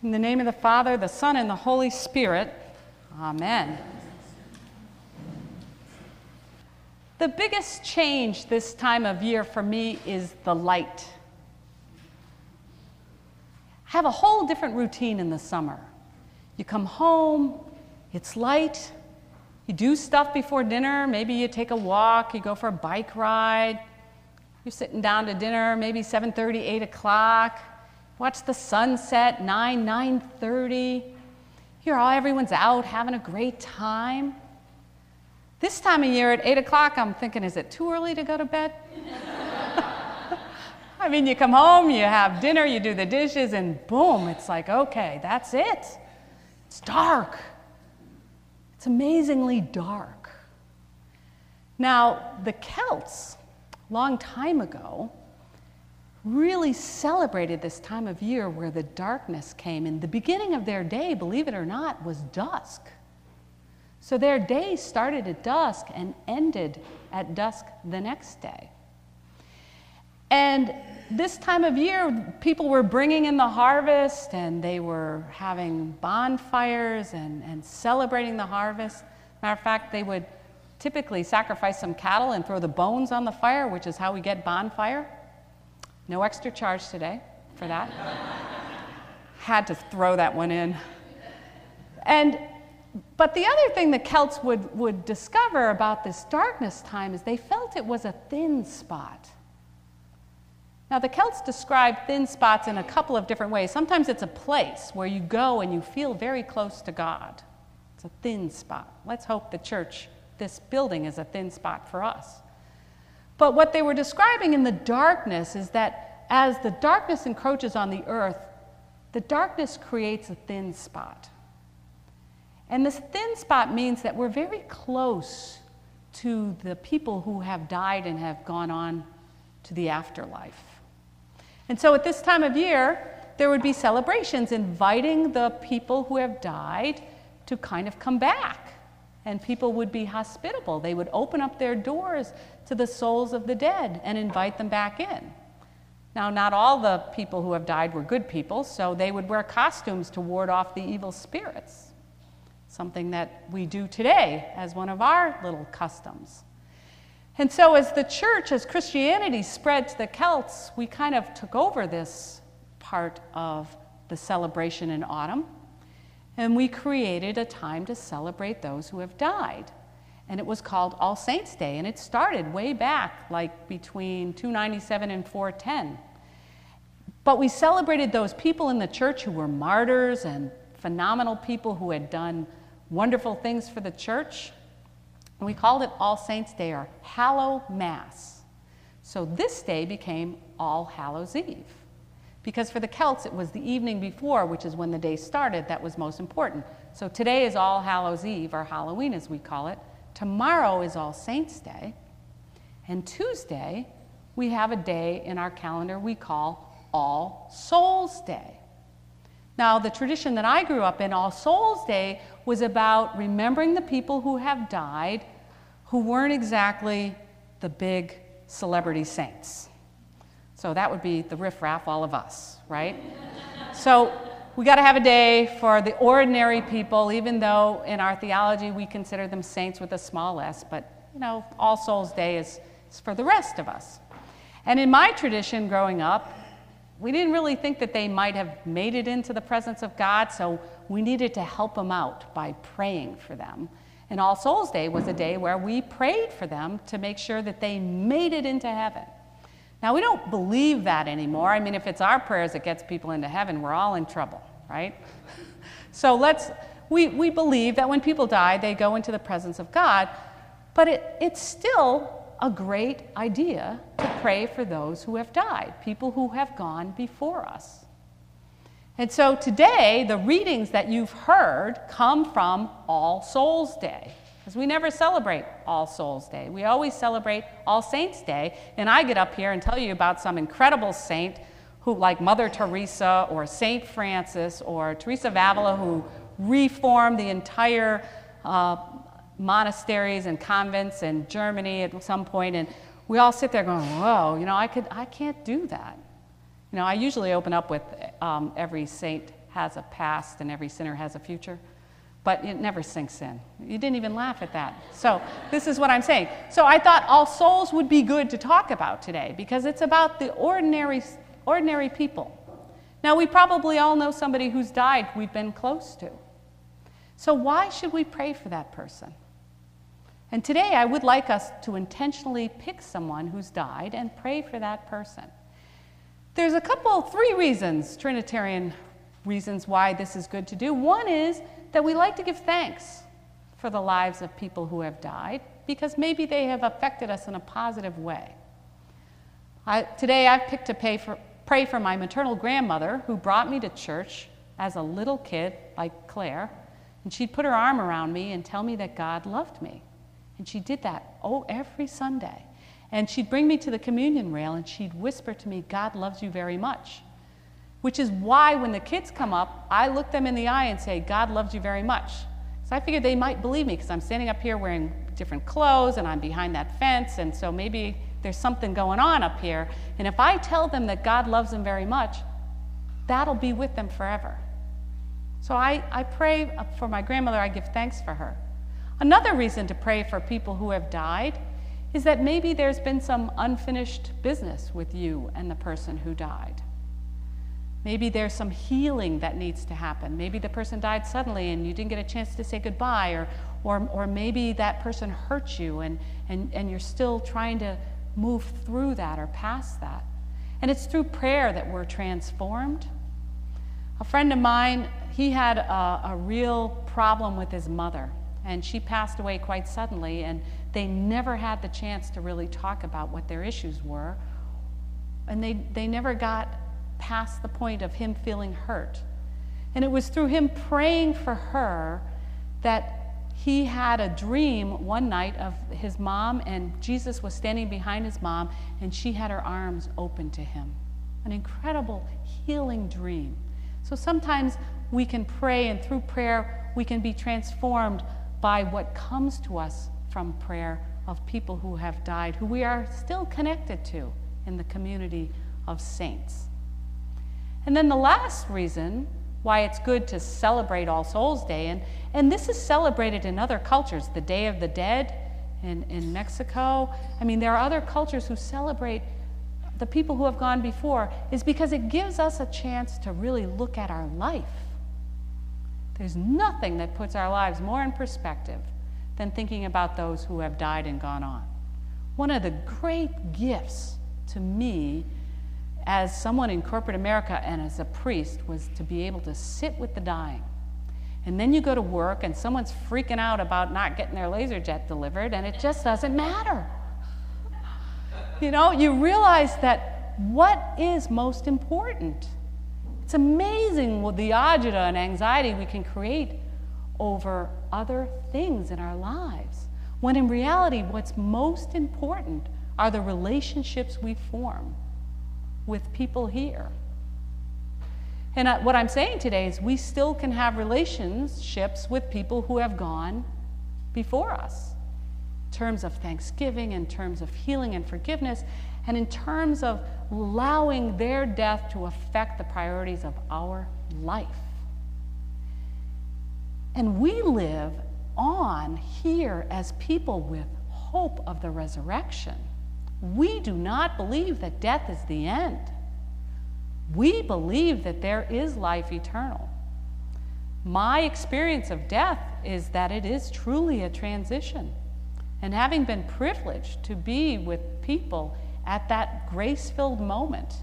In the name of the Father, the Son, and the Holy Spirit, amen. The biggest change this time of year for me is the light. I have a whole different routine in the summer. You come home, it's light, you do stuff before dinner, maybe you take a walk, you go for a bike ride, you're sitting down to dinner, maybe 7:30, 8 o'clock, watch the sunset, 9, 9:30. Everyone's out having a great time. This time of year at 8 o'clock, I'm thinking, is it too early to go to bed? I mean, you come home, you have dinner, you do the dishes, and boom, it's like, okay, that's it. It's dark. It's amazingly dark. Now, the Celts, a long time ago, really celebrated this time of year where the darkness came, and the beginning of their day, believe it or not, was dusk. So their day started at dusk and ended at dusk the next day. And this time of year, people were bringing in the harvest, and they were having bonfires and celebrating the harvest. Matter of fact, they would typically sacrifice some cattle and throw the bones on the fire, which is how we get bonfire. No extra charge today for that. Had to throw that one in. But the other thing the Celts would discover about this darkness time is they felt it was a thin spot. Now, the Celts describe thin spots in a couple of different ways. Sometimes it's a place where you go and you feel very close to God. It's a thin spot. Let's hope the church, this building, is a thin spot for us. But what they were describing in the darkness is that as the darkness encroaches on the earth, the darkness creates a thin spot. And this thin spot means that we're very close to the people who have died and have gone on to the afterlife. And so at this time of year, there would be celebrations inviting the people who have died to kind of come back. And people would be hospitable. They would open up their doors to the souls of the dead and invite them back in. Now, not all the people who have died were good people, so they would wear costumes to ward off the evil spirits, something that we do today as one of our little customs. And so as the church, as Christianity spread to the Celts, we kind of took over this part of the celebration in autumn. And we created a time to celebrate those who have died. And it was called All Saints' Day, and it started way back, like between 297 and 410. But we celebrated those people in the church who were martyrs and phenomenal people who had done wonderful things for the church. And we called it All Saints' Day, or Hallow Mass. So this day became All Hallows' Eve. Because for the Celts, it was the evening before, which is when the day started, that was most important. So today is All Hallows' Eve, or Halloween as we call it. Tomorrow is All Saints' Day. And Tuesday, we have a day in our calendar we call All Souls' Day. Now, the tradition that I grew up in, All Souls' Day, was about remembering the people who have died who weren't exactly the big celebrity saints. So that would be the riffraff, all of us, right? So we got to have a day for the ordinary people, even though in our theology we consider them saints with a small s, but you know, All Souls' Day is for the rest of us. And in my tradition growing up, we didn't really think that they might have made it into the presence of God, so we needed to help them out by praying for them. And All Souls' Day was a day where we prayed for them to make sure that they made it into heaven. Now, we don't believe that anymore. I mean, if it's our prayers that gets people into heaven, we're all in trouble, right? So we believe that when people die, they go into the presence of God, but it's still a great idea to pray for those who have died, people who have gone before us. And so today, the readings that you've heard come from All Souls' Day. Because we never celebrate All Souls' Day. We always celebrate All Saints' Day. And I get up here and tell you about some incredible saint who, like Mother Teresa or Saint Francis or Teresa of Avila, who reformed the entire monasteries and convents in Germany at some point. And we all sit there going, whoa, you know, I can't do that. You know, I usually open up with every saint has a past and every sinner has a future, but it never sinks in. You didn't even laugh at that. So this is what I'm saying. So I thought All Souls would be good to talk about today because it's about the ordinary people. Now, we probably all know somebody who's died who we've been close to. So why should we pray for that person? And today, I would like us to intentionally pick someone who's died and pray for that person. There's three reasons, Trinitarian reasons, why this is good to do. One is that we like to give thanks for the lives of people who have died because maybe they have affected us in a positive way. Today, I've picked to pray for my maternal grandmother who brought me to church as a little kid, like Claire, and she'd put her arm around me and tell me that God loved me. And she did that, every Sunday. And she'd bring me to the communion rail and she'd whisper to me, God loves you very much. Which is why when the kids come up, I look them in the eye and say, God loves you very much. So I figured they might believe me because I'm standing up here wearing different clothes and I'm behind that fence, and so maybe there's something going on up here. And if I tell them that God loves them very much, that'll be with them forever. So I pray for my grandmother, I give thanks for her. Another reason to pray for people who have died is that maybe there's been some unfinished business with you and the person who died. Maybe there's some healing that needs to happen. Maybe the person died suddenly and you didn't get a chance to say goodbye, or maybe that person hurt you and you're still trying to move through that or past that. And it's through prayer that we're transformed. A friend of mine, he had a real problem with his mother. And she passed away quite suddenly, and they never had the chance to really talk about what their issues were. And they never got past the point of him feeling hurt. And it was through him praying for her that he had a dream one night of his mom, and Jesus was standing behind his mom, and she had her arms open to him. An incredible healing dream. So sometimes we can pray, and through prayer we can be transformed by what comes to us from prayer of people who have died, who we are still connected to in the community of saints. And then the last reason why it's good to celebrate All Souls' Day, and this is celebrated in other cultures, the Day of the Dead in Mexico. I mean, there are other cultures who celebrate the people who have gone before, is because it gives us a chance to really look at our life. There's nothing that puts our lives more in perspective than thinking about those who have died and gone on. One of the great gifts to me as someone in corporate America and as a priest was to be able to sit with the dying. And then you go to work and someone's freaking out about not getting their laser jet delivered, and it just doesn't matter. You know, you realize that what is most important. It's amazing what the agita and anxiety we can create over other things in our lives, when in reality what's most important are the relationships we form with people here. And what I'm saying today is we still can have relationships with people who have gone before us, in terms of thanksgiving, in terms of healing and forgiveness, and in terms of allowing their death to affect the priorities of our life. And we live on here as people with hope of the resurrection. We do not believe that death is the end. We believe that there is life eternal. My experience of death is that it is truly a transition. And having been privileged to be with people at that grace-filled moment,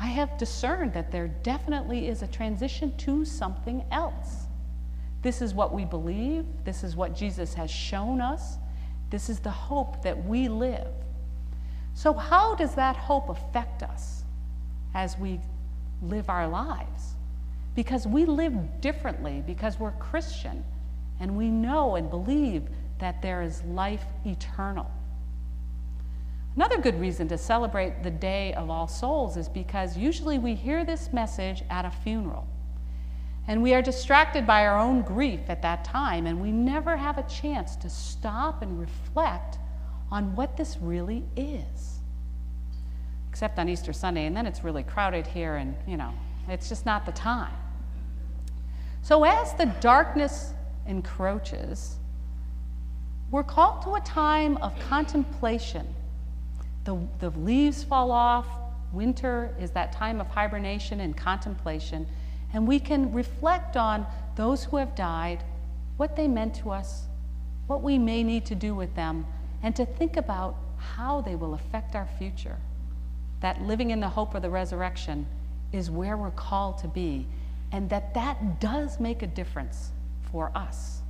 I have discerned that there definitely is a transition to something else. This is what we believe. This is what Jesus has shown us. This is the hope that we live. So how does that hope affect us as we live our lives? Because we live differently, because we're Christian, and we know and believe that there is life eternal. Another good reason to celebrate the Day of All Souls is because usually we hear this message at a funeral, and we are distracted by our own grief at that time, and we never have a chance to stop and reflect on what this really is. Except on Easter Sunday, and then it's really crowded here, and you know, it's just not the time. So as the darkness encroaches, we're called to a time of contemplation. The leaves fall off. Winter is that time of hibernation and contemplation. And we can reflect on those who have died, what they meant to us, what we may need to do with them, and to think about how they will affect our future. That living in the hope of the resurrection is where we're called to be, and that does make a difference for us.